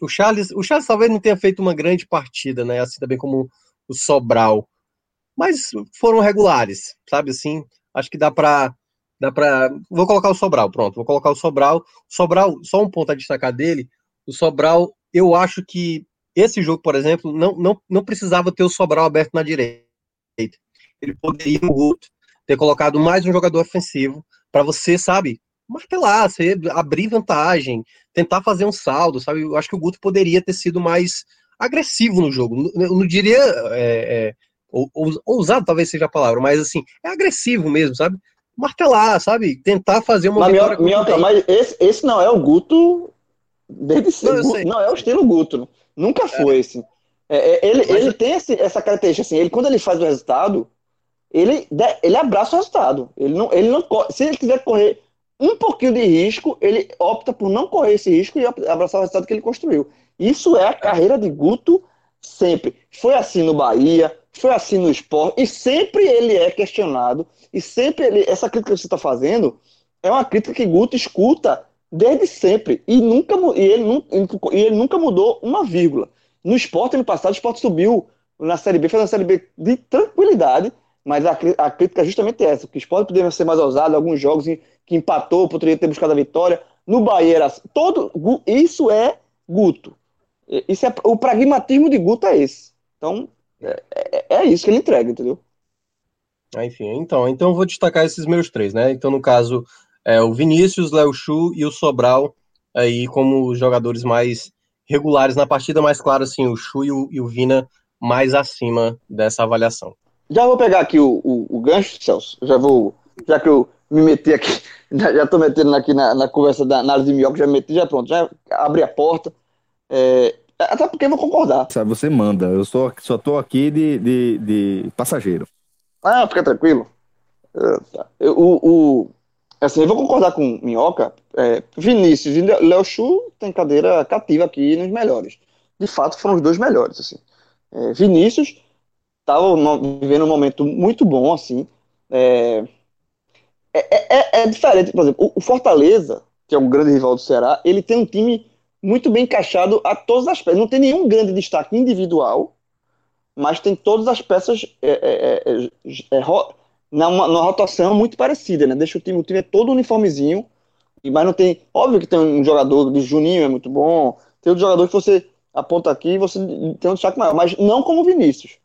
O Charles talvez não tenha feito uma grande partida, né? Assim também como o Sobral. Mas foram regulares, sabe? Assim, acho que dá pra. Vou colocar o Sobral, pronto. Vou colocar o Sobral. O Sobral, só um ponto a destacar dele. O Sobral, eu acho que esse jogo, por exemplo, não precisava ter o Sobral aberto na direita. Ele poderia, no outro, ter colocado mais um jogador ofensivo para você, sabe, martelar, você abrir vantagem, tentar fazer um saldo, sabe? Eu acho que o Guto poderia ter sido mais agressivo no jogo. Eu não diria ousado, talvez seja a palavra, mas assim, é agressivo mesmo, sabe? Martelar, sabe? Tentar fazer uma... Mas esse não é o Guto... Não é o estilo Guto, né? Nunca foi assim. Ele tem essa característica assim. Ele, quando ele faz o resultado, ele abraça o resultado. Ele não se ele quiser correr um pouquinho de risco, ele opta por não correr esse risco e abraçar o resultado que ele construiu. Isso é a carreira de Guto sempre. Foi assim no Bahia, Foi assim no Sport. E sempre ele é questionado. E sempre ele... Essa crítica que você está fazendo é uma crítica que Guto escuta desde sempre. E ele nunca mudou uma vírgula. No Sport, ano passado, o Sport subiu na Série B. Fez uma Série B de tranquilidade. Mas a crítica é justamente essa. Que o Sport poderia ser mais ousado. Alguns jogos que empatou, poderia ter buscado a vitória. No Bahia era... Isso é Guto. Isso é... O pragmatismo de Guto é esse. Então... É isso que ele entrega, entendeu? Enfim, então eu vou destacar esses meus três, né? Então, no caso, o Vinícius, Léo Chú e o Sobral aí como jogadores mais regulares na partida, mas claro, assim, o Chú e o Vina mais acima dessa avaliação. Já vou pegar aqui o gancho, Celso. Já que eu me meti aqui, já tô metendo aqui na conversa da análise de Minhoque, já abri a porta. Até porque eu vou concordar. Sabe, você manda. Eu só tô aqui de passageiro. Ah, fica tranquilo. Eu vou concordar com Minhoca. Vinícius e Léo Chú tem cadeira cativa aqui nos melhores. De fato, foram os dois melhores. Assim. Vinícius estava vivendo um momento muito bom. Assim. É diferente. Por exemplo, o Fortaleza, que é um grande rival do Ceará, ele tem um time... muito bem encaixado a todas as peças. Não tem nenhum grande destaque individual, mas tem todas as peças numa rotação muito parecida, né? Deixa o time é todo uniformezinho, mas não tem... Óbvio que tem um jogador de Juninho, é muito bom, tem outro jogador que você aponta aqui e você tem um destaque maior, mas não como o Vinícius.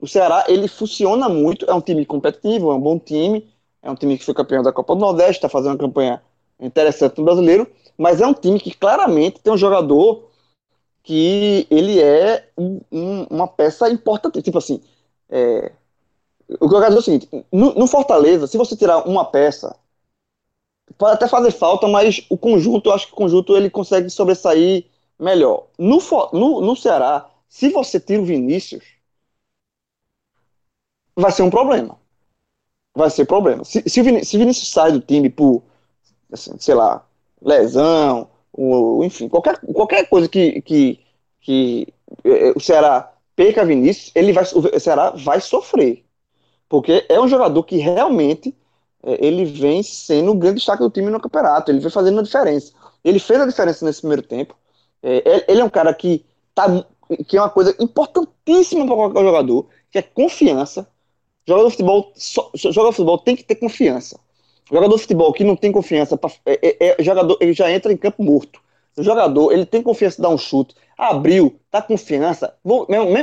O Ceará, ele funciona muito, é um time competitivo, é um bom time, é um time que foi campeão da Copa do Nordeste, está fazendo uma campanha interessante no Brasileiro, mas é um time que claramente tem um jogador que ele é uma peça importante. Tipo assim, o que eu quero dizer é o seguinte, no Fortaleza, se você tirar uma peça, pode até fazer falta, mas o conjunto, eu acho que o conjunto ele consegue sobressair melhor. No Ceará, se você tira o Vinícius, vai ser um problema. Vai ser problema. Se o Vinícius sai do time por, assim, sei lá, lesão, enfim, qualquer coisa que o Ceará perca Vinícius, o Ceará vai sofrer, porque é um jogador que realmente ele vem sendo o grande destaque do time no campeonato, ele vem fazendo a diferença, ele fez a diferença nesse primeiro tempo, ele é um cara que é uma coisa importantíssima para qualquer jogador, que é confiança. Jogador de futebol tem que ter confiança. Jogador de futebol que não tem confiança, jogador, ele já entra em campo morto. O jogador, ele tem confiança de dar um chute, abriu, tá confiança,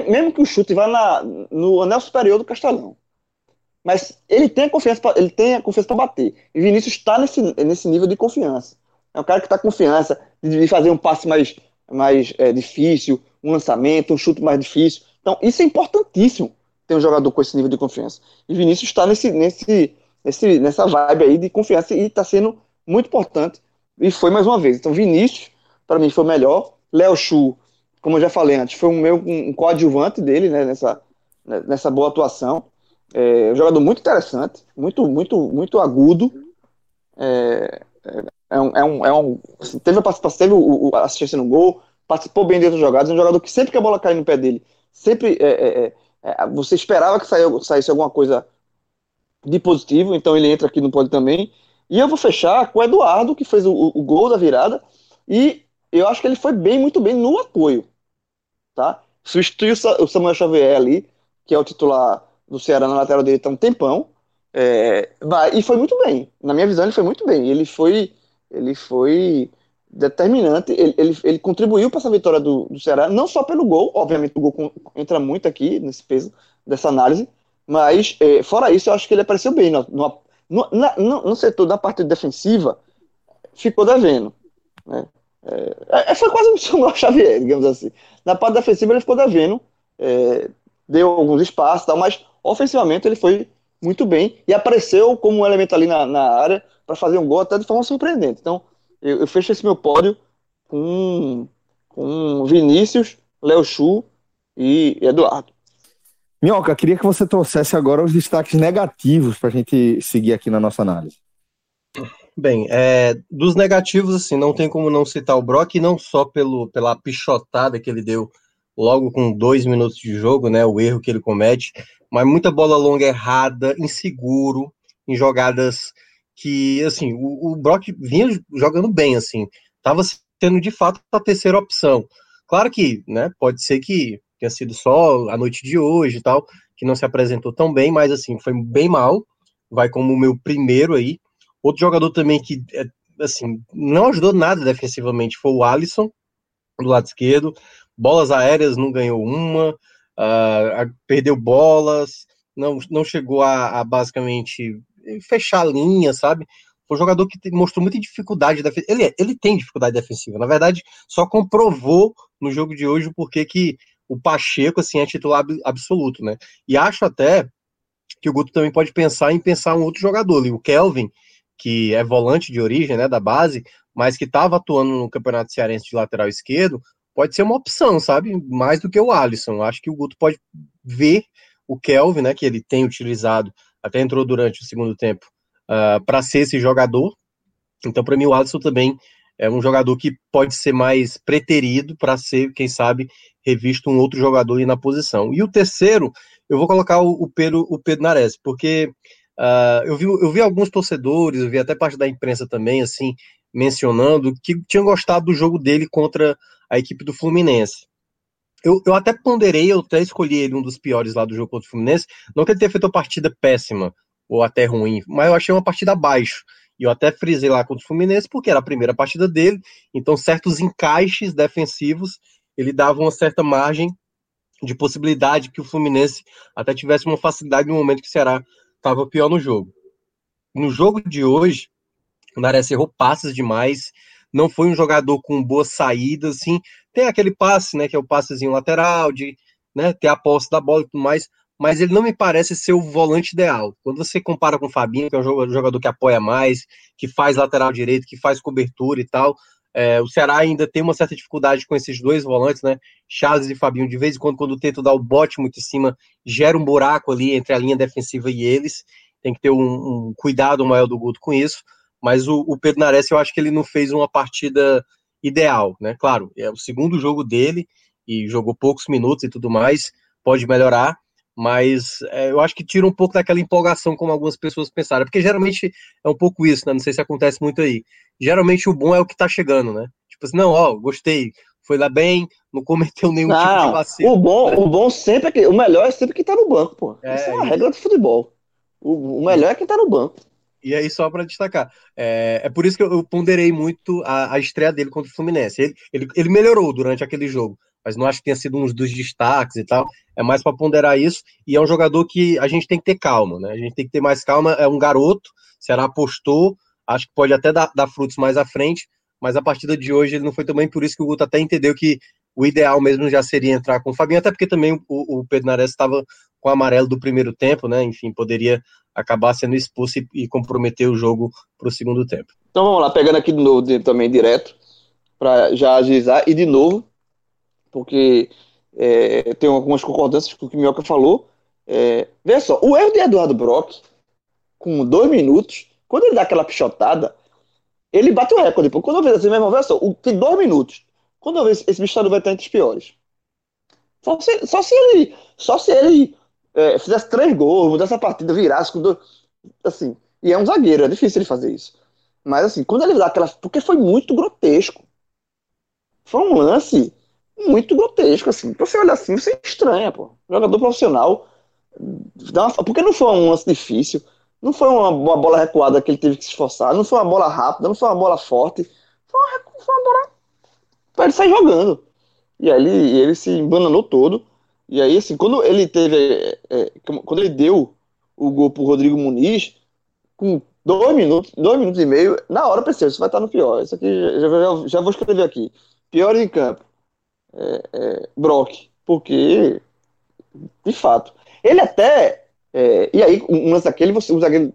mesmo que o chute vá no anel superior do Castelão. Mas ele tem a confiança para bater. E Vinícius está nesse nível de confiança. É um cara que tá com confiança de fazer um passe mais difícil, um lançamento, um chute mais difícil. Então, isso é importantíssimo, ter um jogador com esse nível de confiança. E Vinícius está nessa vibe aí de confiança e tá sendo muito importante e foi mais uma vez. Então Vinícius para mim foi o melhor. Léo Chú, como eu já falei antes, foi um coadjuvante dele, né, nessa boa atuação. Um jogador muito interessante, muito agudo, assim, teve a participação, teve a assistência no gol, participou bem dentro dos jogados, é um jogador que sempre que a bola cai no pé dele, sempre você esperava que saísse alguma coisa de positivo, então ele entra aqui no pódio também. E eu vou fechar com o Eduardo, que fez o gol da virada, e eu acho que ele foi muito bem no apoio, tá? Substituiu o Samuel Xavier ali, que é o titular do Ceará na lateral dele há um tempão, e foi muito bem. Na minha visão, ele foi muito bem. Ele foi determinante, ele contribuiu para essa vitória do Ceará, não só pelo gol, obviamente o gol entra muito aqui nesse peso dessa análise, mas, fora isso, eu acho que ele apareceu bem. No setor da parte defensiva, ficou devendo. Né? Foi quase um Samuel Xavier, digamos assim. Na parte defensiva, ele ficou devendo, deu alguns espaços, tal, mas ofensivamente ele foi muito bem e apareceu como um elemento ali na área para fazer um gol até de forma surpreendente. Então, eu fecho esse meu pódio com Vinícius, Léo Chú e Eduardo. Minhoca, queria que você trouxesse agora os destaques negativos para a gente seguir aqui na nossa análise. Bem, dos negativos, assim, não tem como não citar o Brock, não só pela pichotada que ele deu logo com 2 minutos de jogo, né, o erro que ele comete, mas muita bola longa errada, inseguro, em jogadas que, assim, o Brock vinha jogando bem, assim, estava sendo de fato a terceira opção. Claro que, né, pode ser que tenha sido só a noite de hoje e tal, que não se apresentou tão bem, mas, assim, foi bem mal, vai como o meu primeiro aí. Outro jogador também que, assim, não ajudou nada defensivamente foi o Alisson, do lado esquerdo. Bolas aéreas, não ganhou uma, perdeu bolas, não chegou a basicamente fechar a linha, sabe? Foi um jogador que mostrou muita dificuldade defensiva. Ele tem dificuldade defensiva, na verdade, só comprovou no jogo de hoje o porquê que o Pacheco, assim, é titular absoluto, né? E acho até que o Guto também pode pensar um outro jogador ali, o Kelvin, que é volante de origem, né, da base, mas que estava atuando no Campeonato Cearense de lateral esquerdo, pode ser uma opção, sabe? Mais do que o Alisson. Acho que o Guto pode ver o Kelvin, né, que ele tem utilizado, até entrou durante o segundo tempo, para ser esse jogador. Então, para mim, o Alisson também é um jogador que pode ser mais preterido para ser, quem sabe, revisto um outro jogador aí na posição. E o terceiro, eu vou colocar o Pedro Nares, porque... eu vi alguns torcedores, eu vi até parte da imprensa também, assim, mencionando que tinham gostado do jogo dele contra a equipe do Fluminense. Eu até ponderei, eu até escolhi ele um dos piores lá do jogo contra o Fluminense, não que ele tenha feito uma partida péssima ou até ruim, mas eu achei uma partida abaixo, e eu até frisei lá contra o Fluminense porque era a primeira partida dele, então certos encaixes defensivos ele dava uma certa margem de possibilidade que o Fluminense até tivesse uma facilidade no momento que o Ceará estava pior no jogo. No jogo de hoje, o Nares errou passes demais, não foi um jogador com boa saída, assim, tem aquele passe, né, que é o passezinho lateral, de, né, ter a posse da bola e tudo mais, mas ele não me parece ser o volante ideal. Quando você compara com o Fabinho, que é um jogador que apoia mais, que faz lateral direito, que faz cobertura e tal, o Ceará ainda tem uma certa dificuldade com esses dois volantes, né, Charles e Fabinho, de vez em quando tenta dar o bote muito em cima, gera um buraco ali entre a linha defensiva e eles, tem que ter um cuidado maior do Guto com isso, mas o Pedro Nares, eu acho que ele não fez uma partida ideal, né, claro, é o segundo jogo dele, e jogou poucos minutos e tudo mais, pode melhorar, mas eu acho que tira um pouco daquela empolgação como algumas pessoas pensaram, porque geralmente é um pouco isso, né? Não sei se acontece muito aí, geralmente o bom é o que tá chegando, né, tipo assim, não, ó, gostei, foi lá bem, não cometeu nenhum tipo de vacilo. O bom sempre é que, o melhor é sempre quem tá no banco, pô, essa é a regra do futebol, o melhor é quem tá no banco. E aí, só para destacar, é por isso que eu ponderei muito a estreia dele contra o Fluminense, ele melhorou durante aquele jogo, mas não acho que tenha sido um dos destaques e tal, é mais para ponderar isso, e é um jogador que a gente tem que ter calma, né? A gente tem que ter mais calma, é um garoto, o Ceará apostou, acho que pode até dar frutos mais à frente, mas a partida de hoje ele não foi também, por isso que o Guto até entendeu que o ideal mesmo já seria entrar com o Fabinho, até porque também o Pedro Nares estava com o amarelo do primeiro tempo, né? Enfim, poderia acabar sendo expulso e comprometer o jogo para o segundo tempo. Então vamos lá, pegando aqui de novo também direto, para já agilizar, e de novo, porque tem algumas concordâncias com o que o Minhoca falou. Veja só, o erro de Eduardo Brock, com 2 minutos, quando ele dá aquela pichotada, ele bate o recorde. Pô. Quando eu vejo assim, meu irmão, veja só, tem 2 minutos. Quando eu vejo esse bicho não vai estar entre os piores. Só se ele fizesse 3 gols, mudasse a partida, virasse com 2. Assim, e é um zagueiro, é difícil ele fazer isso. Mas assim, quando ele dá aquela... Porque foi muito grotesco. Foi um lance... muito grotesco, assim. Pra você olhar assim, você estranha, pô. Jogador profissional. Porque não foi um lance difícil. Não foi uma bola recuada que ele teve que se esforçar. Não foi uma bola rápida, não foi uma bola forte. Foi uma bola pra ele sair jogando. E aí ele se embananou todo. E aí, assim, quando ele teve... quando ele deu o gol pro Rodrigo Muniz, com 2 minutos e meio, na hora eu pensei, isso vai estar no pior. Isso aqui, já vou escrever aqui. Pior em campo. Brock, porque de fato ele até e aí um lance daquele, o zagueiro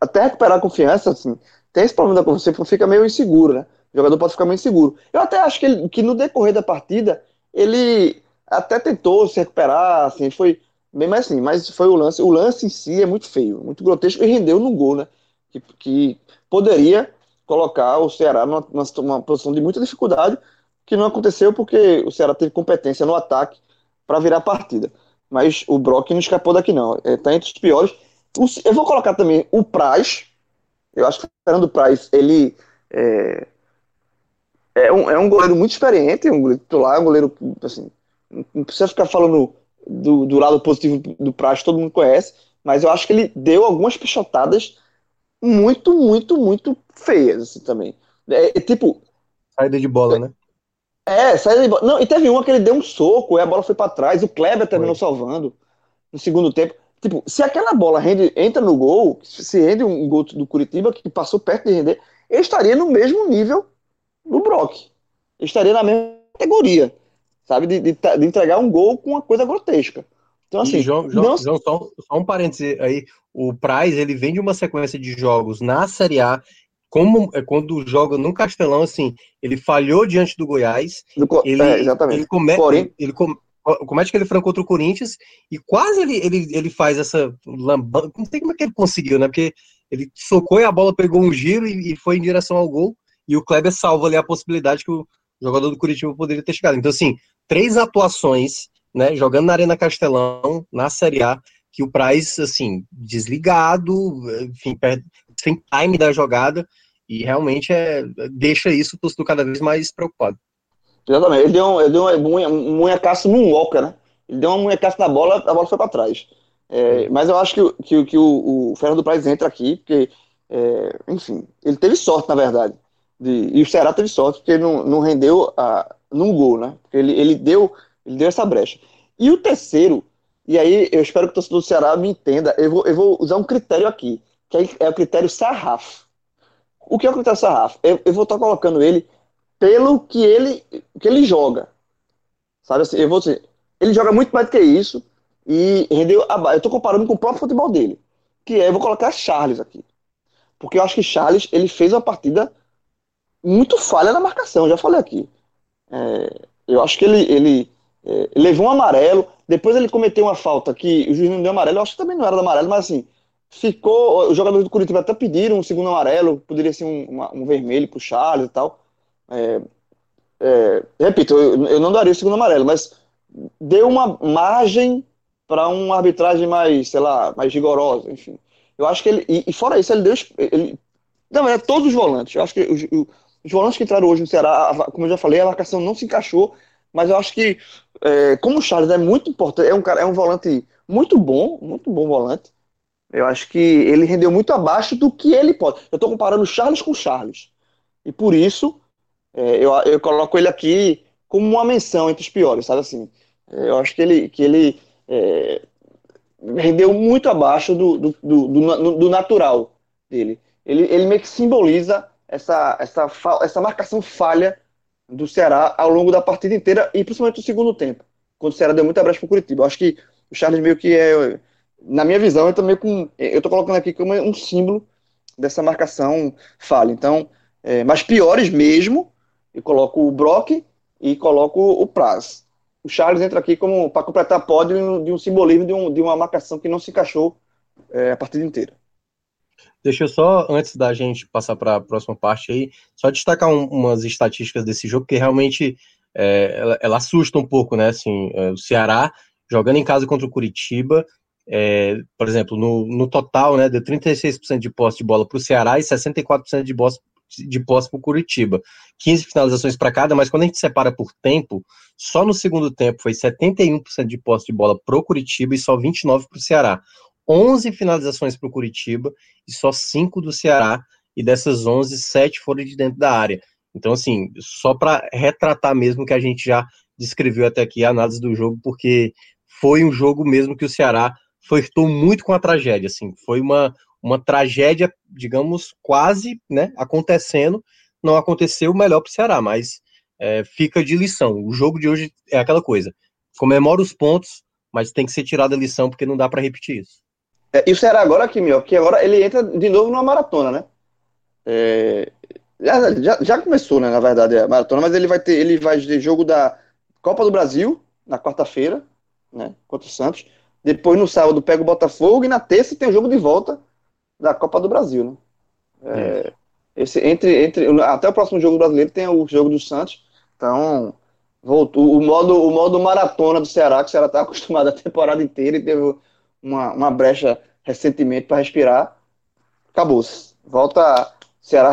até recuperar a confiança, assim, tem esse problema da você fica meio inseguro, né? O jogador pode ficar meio inseguro. Eu até acho que no decorrer da partida ele até tentou se recuperar, assim, foi bem mais assim, mas foi o lance em si é muito feio, muito grotesco, e rendeu num gol, né, que poderia colocar o Ceará numa posição de muita dificuldade. que não aconteceu porque o Ceará teve competência no ataque para virar a partida. Mas o Brock não escapou daqui não, está entre os piores. Eu vou colocar também o Prass. Eu acho que o Fernando Prass, ele é um goleiro muito experiente, um goleiro titular, um goleiro assim, não precisa ficar falando do lado positivo do Prass, todo mundo conhece, mas eu acho que ele deu algumas pichotadas muito, muito, muito feias assim, também. Tipo saída de bola, né? Saída de bola. Não, e teve uma que ele deu um soco e a bola foi para trás, o Kleber terminou salvando no segundo tempo. Tipo, se aquela bola entra no gol, se rende um gol do Coritiba, que passou perto de render, ele estaria no mesmo nível do Brock. Ele estaria na mesma categoria, sabe? De entregar um gol com uma coisa grotesca. Então, assim... João, só um parêntese aí. O Prass, ele vem de uma sequência de jogos na Série A, quando joga no Castelão, assim, ele falhou diante do Goiás. Exatamente. Comete aquele frango contra o Corinthians e quase ele faz essa lambada. Não sei como é que ele conseguiu, né? Porque ele socou e a bola pegou um giro e foi em direção ao gol. E o Kleber salva ali a possibilidade que o jogador do Coritiba poderia ter chegado. Então, assim, 3 atuações, né? Jogando na Arena Castelão, na Série A, que o Prass, assim, desligado, enfim, sem time da jogada. E realmente deixa isso o cada vez mais preocupado. Exatamente, ele deu um munhecaço num Walker, né? Ele deu um munhecaço na bola, a bola foi para trás. Mas eu acho que o Fernando Prass entra aqui, porque, enfim, ele teve sorte, na verdade. E o Ceará teve sorte, porque ele não rendeu num gol, né? Porque ele deu essa brecha. E o terceiro, e aí eu espero que o torcedor do Ceará me entenda, eu vou usar um critério aqui, que é o critério sarrafo. O que é o critério sarrafo? Eu vou estar colocando ele pelo que ele joga, sabe, assim, eu vou dizer, ele joga muito mais do que isso e rendeu eu tô comparando com o próprio futebol dele, eu vou colocar Charles aqui, porque eu acho que Charles, ele fez uma partida muito falha na marcação, eu já falei aqui, eu acho que ele levou um amarelo, depois ele cometeu uma falta que o juiz não deu amarelo, eu acho que também não era do amarelo, mas assim, os jogadores do Coritiba até pediram um segundo amarelo, poderia ser um vermelho pro Charles e tal. Repito, eu não daria o segundo amarelo, mas deu uma margem para uma arbitragem mais, sei lá, mais rigorosa, enfim. Eu acho que ele, e fora isso, ele deu, na verdade, todos os volantes, eu acho que os volantes que entraram hoje no Ceará, como eu já falei, a marcação não se encaixou, mas eu acho que, como o Charles é muito importante, é um volante muito bom volante, eu acho que ele rendeu muito abaixo do que ele pode. Eu estou comparando o Charles com o Charles, e por isso... Eu coloco ele aqui como uma menção entre os piores, sabe assim? Eu acho que ele rendeu muito abaixo do natural dele. Ele meio que simboliza essa marcação falha do Ceará ao longo da partida inteira e principalmente no segundo tempo, quando o Ceará deu muita brecha para o Coritiba. Eu acho que o Charles meio que na minha visão, eu estou colocando aqui como um símbolo dessa marcação falha. Então, mas piores mesmo, eu coloco o Brock e coloco o Prass. O Charles entra aqui como para completar pódio de um simbolismo de uma marcação que não se encaixou a partida inteira. Deixa eu só, antes da gente passar para a próxima parte aí, só destacar umas estatísticas desse jogo, que realmente ela assusta um pouco, né? Assim, o Ceará jogando em casa contra o Coritiba, por exemplo, no total, né, deu 36% de posse de bola para o Ceará e 64% de posse para o Coritiba, 15 finalizações para cada, mas quando a gente separa por tempo, só no segundo tempo foi 71% de posse de bola para o Coritiba e só 29% para o Ceará, 11 finalizações para o Coritiba e só 5 do Ceará, e dessas 11, 7 foram de dentro da área. Então, assim, só para retratar mesmo que a gente já descreveu até aqui a análise do jogo, porque foi um jogo mesmo que o Ceará flertou muito com a tragédia, assim, foi uma tragédia, digamos, quase, né, acontecendo, não aconteceu, melhor para o Ceará, mas fica de lição. O jogo de hoje é aquela coisa, comemora os pontos, mas tem que ser tirada a lição, porque não dá para repetir isso. E o Ceará agora aqui, meu, que agora ele entra de novo numa maratona, né? Já começou, né, na verdade, a maratona, mas ele vai ter jogo da Copa do Brasil, na quarta-feira, né, contra o Santos, depois no sábado pega o Botafogo e na terça tem o jogo de volta da Copa do Brasil, né? Até o próximo jogo brasileiro tem o jogo do Santos, Então, voltou o modo maratona do Ceará, que o Ceará está acostumado a temporada inteira e teve uma brecha recentemente para respirar. Acabou-se. Volta o Ceará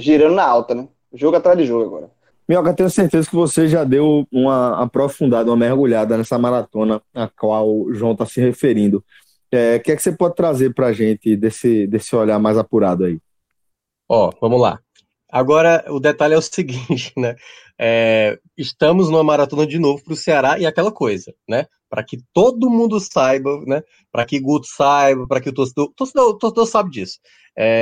girando na alta, né? Jogo atrás de jogo agora. Minhoca, tenho certeza que você já deu uma aprofundada, uma mergulhada nessa maratona a qual o João está se referindo. O que é que você pode trazer para a gente desse olhar mais apurado aí? Ó, vamos lá. Agora, o detalhe é o seguinte, né? Estamos numa maratona de novo para o Ceará e aquela coisa, né? Para que todo mundo saiba, né? Para que o Guto saiba, para que o torcedor sabe disso.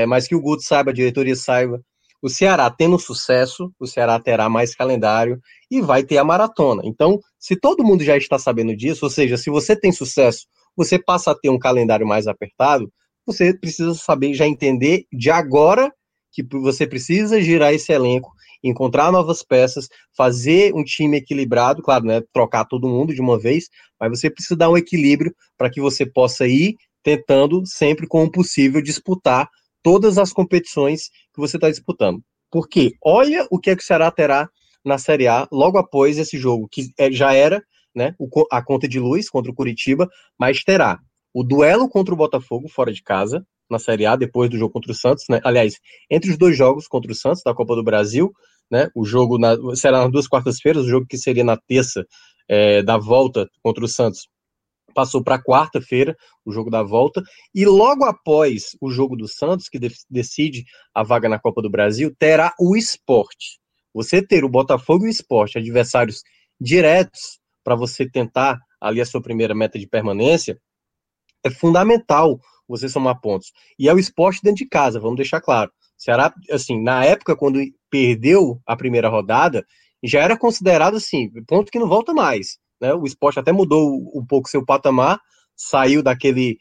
Mas que o Guto saiba, a diretoria saiba. O Ceará tendo sucesso, o Ceará terá mais calendário e vai ter a maratona. Então, se todo mundo já está sabendo disso, ou seja, se você tem sucesso, você passa a ter um calendário mais apertado, você precisa saber, já entender de agora que você precisa girar esse elenco, encontrar novas peças, fazer um time equilibrado, claro, não é trocar todo mundo de uma vez, mas você precisa dar um equilíbrio para que você possa ir tentando sempre com o possível disputar todas as competições que você está disputando. Porque olha o que é que o Ceará terá na Série A logo após esse jogo, que já era, né, a conta de luz contra o Coritiba, mas terá o duelo contra o Botafogo fora de casa, na Série A, depois do jogo contra o Santos, né? Aliás, entre os dois jogos contra o Santos, da Copa do Brasil, né? O jogo será nas duas quartas-feiras, o jogo que seria na terça da volta contra o Santos, passou para quarta-feira, o jogo da volta, e logo após o jogo do Santos, que decide a vaga na Copa do Brasil, terá o Sport. Você ter o Botafogo e o Sport, adversários diretos, para você tentar ali a sua primeira meta de permanência, é fundamental você somar pontos. E é o Sport dentro de casa, vamos deixar claro. Ceará, assim, na época, quando perdeu a primeira rodada, já era considerado, assim, ponto que não volta mais. O Sport até mudou um pouco seu patamar, saiu daquele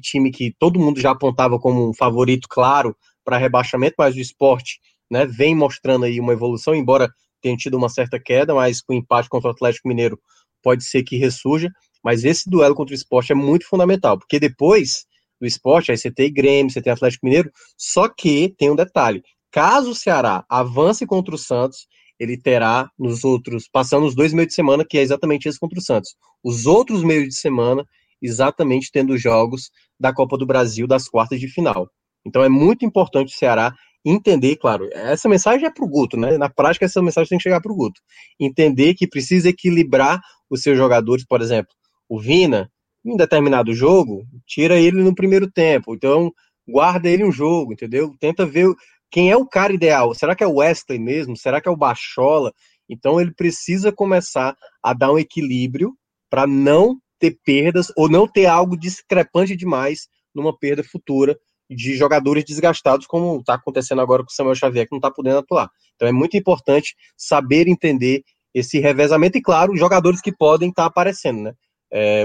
time que todo mundo já apontava como um favorito claro para rebaixamento, mas o Sport, né, vem mostrando aí uma evolução, embora tenha tido uma certa queda, mas com o empate contra o Atlético Mineiro pode ser que ressurja, mas esse duelo contra o Sport é muito fundamental, porque depois do Sport, aí você tem Grêmio, você tem Atlético Mineiro, só que tem um detalhe, caso o Ceará avance contra o Santos, ele terá nos outros, passando os dois meios de semana, que é exatamente esse contra o Santos. Os outros meios de semana, exatamente tendo jogos da Copa do Brasil das quartas de final. Então é muito importante o Ceará entender, claro, essa mensagem é para o Guto, né? Na prática essa mensagem tem que chegar para o Guto. Entender que precisa equilibrar os seus jogadores, por exemplo, o Vina, em determinado jogo, tira ele no primeiro tempo, então guarda ele um jogo, entendeu? Tenta ver quem é o cara ideal? Será que é o Wesley mesmo? Será que é o Bachola? Então ele precisa começar a dar um equilíbrio para não ter perdas ou não ter algo discrepante demais numa perda futura de jogadores desgastados, como está acontecendo agora com o Samuel Xavier, que não está podendo atuar. Então é muito importante saber entender esse revezamento e, claro, jogadores que podem estar aparecendo, né?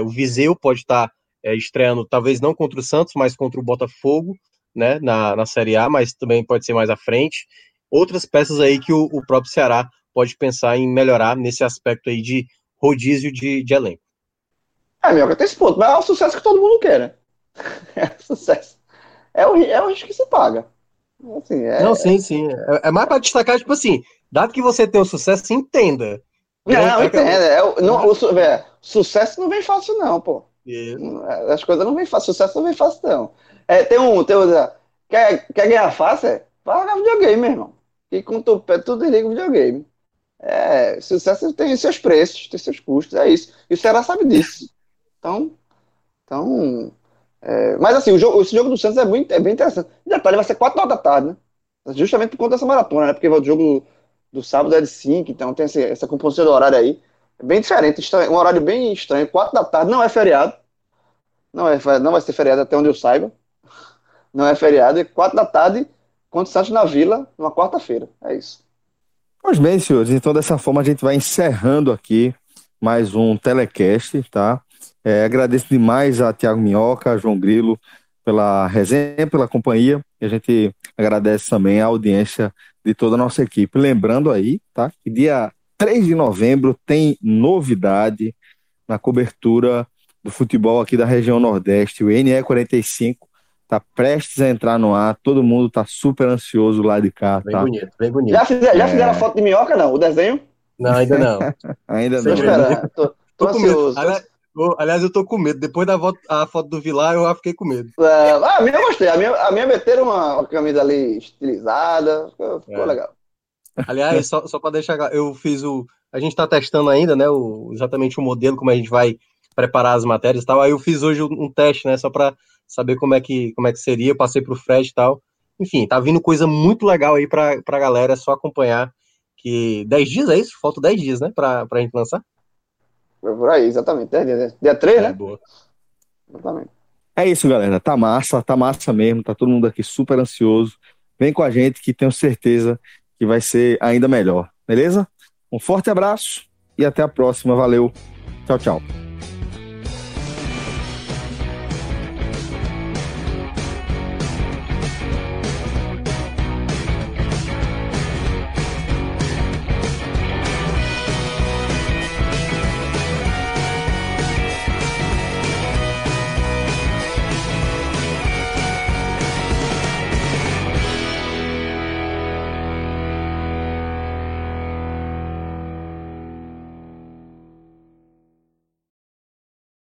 O Viseu pode estar estreando, talvez não contra o Santos, mas contra o Botafogo, né, na Série A, mas também pode ser mais à frente, outras peças aí que o próprio Ceará pode pensar em melhorar nesse aspecto aí de rodízio de elenco. Meu, até esse ponto, mas é o sucesso que todo mundo quer, né? É o sucesso. É o risco que se paga. Assim, não, sim. É mais para destacar, tipo assim, dado que você tem o sucesso, entenda. Sucesso não vem fácil não, pô. As coisas não vem fácil, sucesso não vem fácil não. Quer ganhar fácil? Vai jogar videogame, meu irmão. E com o pé, tu desliga o videogame. Sucesso tem seus preços, tem seus custos, é isso. E o Ceará sabe disso. Então, mas assim, esse jogo do Santos é bem interessante. O detalhe vai ser 4 horas da tarde, né? Justamente por conta dessa maratona, né? Porque o jogo do sábado é de 5, então tem essa composição do horário aí. É bem diferente, um horário bem estranho. 4 da tarde, não é feriado. Não vai ser feriado até onde eu saiba. Não é feriado, é 4 da tarde contra o Santos na Vila, numa quarta-feira. É isso. Pois bem, senhores, então dessa forma a gente vai encerrando aqui mais um telecast, tá? Agradeço demais a Tiago Minhoque, a João Grilo pela resenha, pela companhia, e a gente agradece também a audiência de toda a nossa equipe. Lembrando aí, tá? Que dia 3 de novembro tem novidade na cobertura do futebol aqui da região Nordeste, o NE45, Tá prestes a entrar no ar, todo mundo tá super ansioso lá de cá. Bem, tá? Bonito, bem bonito. Já fizeram a foto de minhoca, não? O desenho? Não, ainda não. Ainda não. Tô ansioso. Aliás, eu tô com medo. Depois da foto do Vilar, eu fiquei com medo. A minha eu gostei. A minha meteram uma camisa ali estilizada. Ficou legal. Aliás, só pra deixar... Eu fiz o... A gente tá testando ainda, né? Exatamente o modelo, como a gente vai preparar as matérias e tal. Aí eu fiz hoje um teste, né? Só pra saber como é que seria. Eu passei pro Fred e tal. Enfim, tá vindo coisa muito legal aí pra galera. É só acompanhar. Que 10 dias é isso? Faltam 10 dias, né? Pra gente lançar. Por aí, exatamente. Dia 3, né? Boa. Exatamente. É isso, galera. Tá massa mesmo. Tá todo mundo aqui super ansioso. Vem com a gente que tenho certeza que vai ser ainda melhor. Beleza? Um forte abraço e até a próxima. Valeu. Tchau, tchau.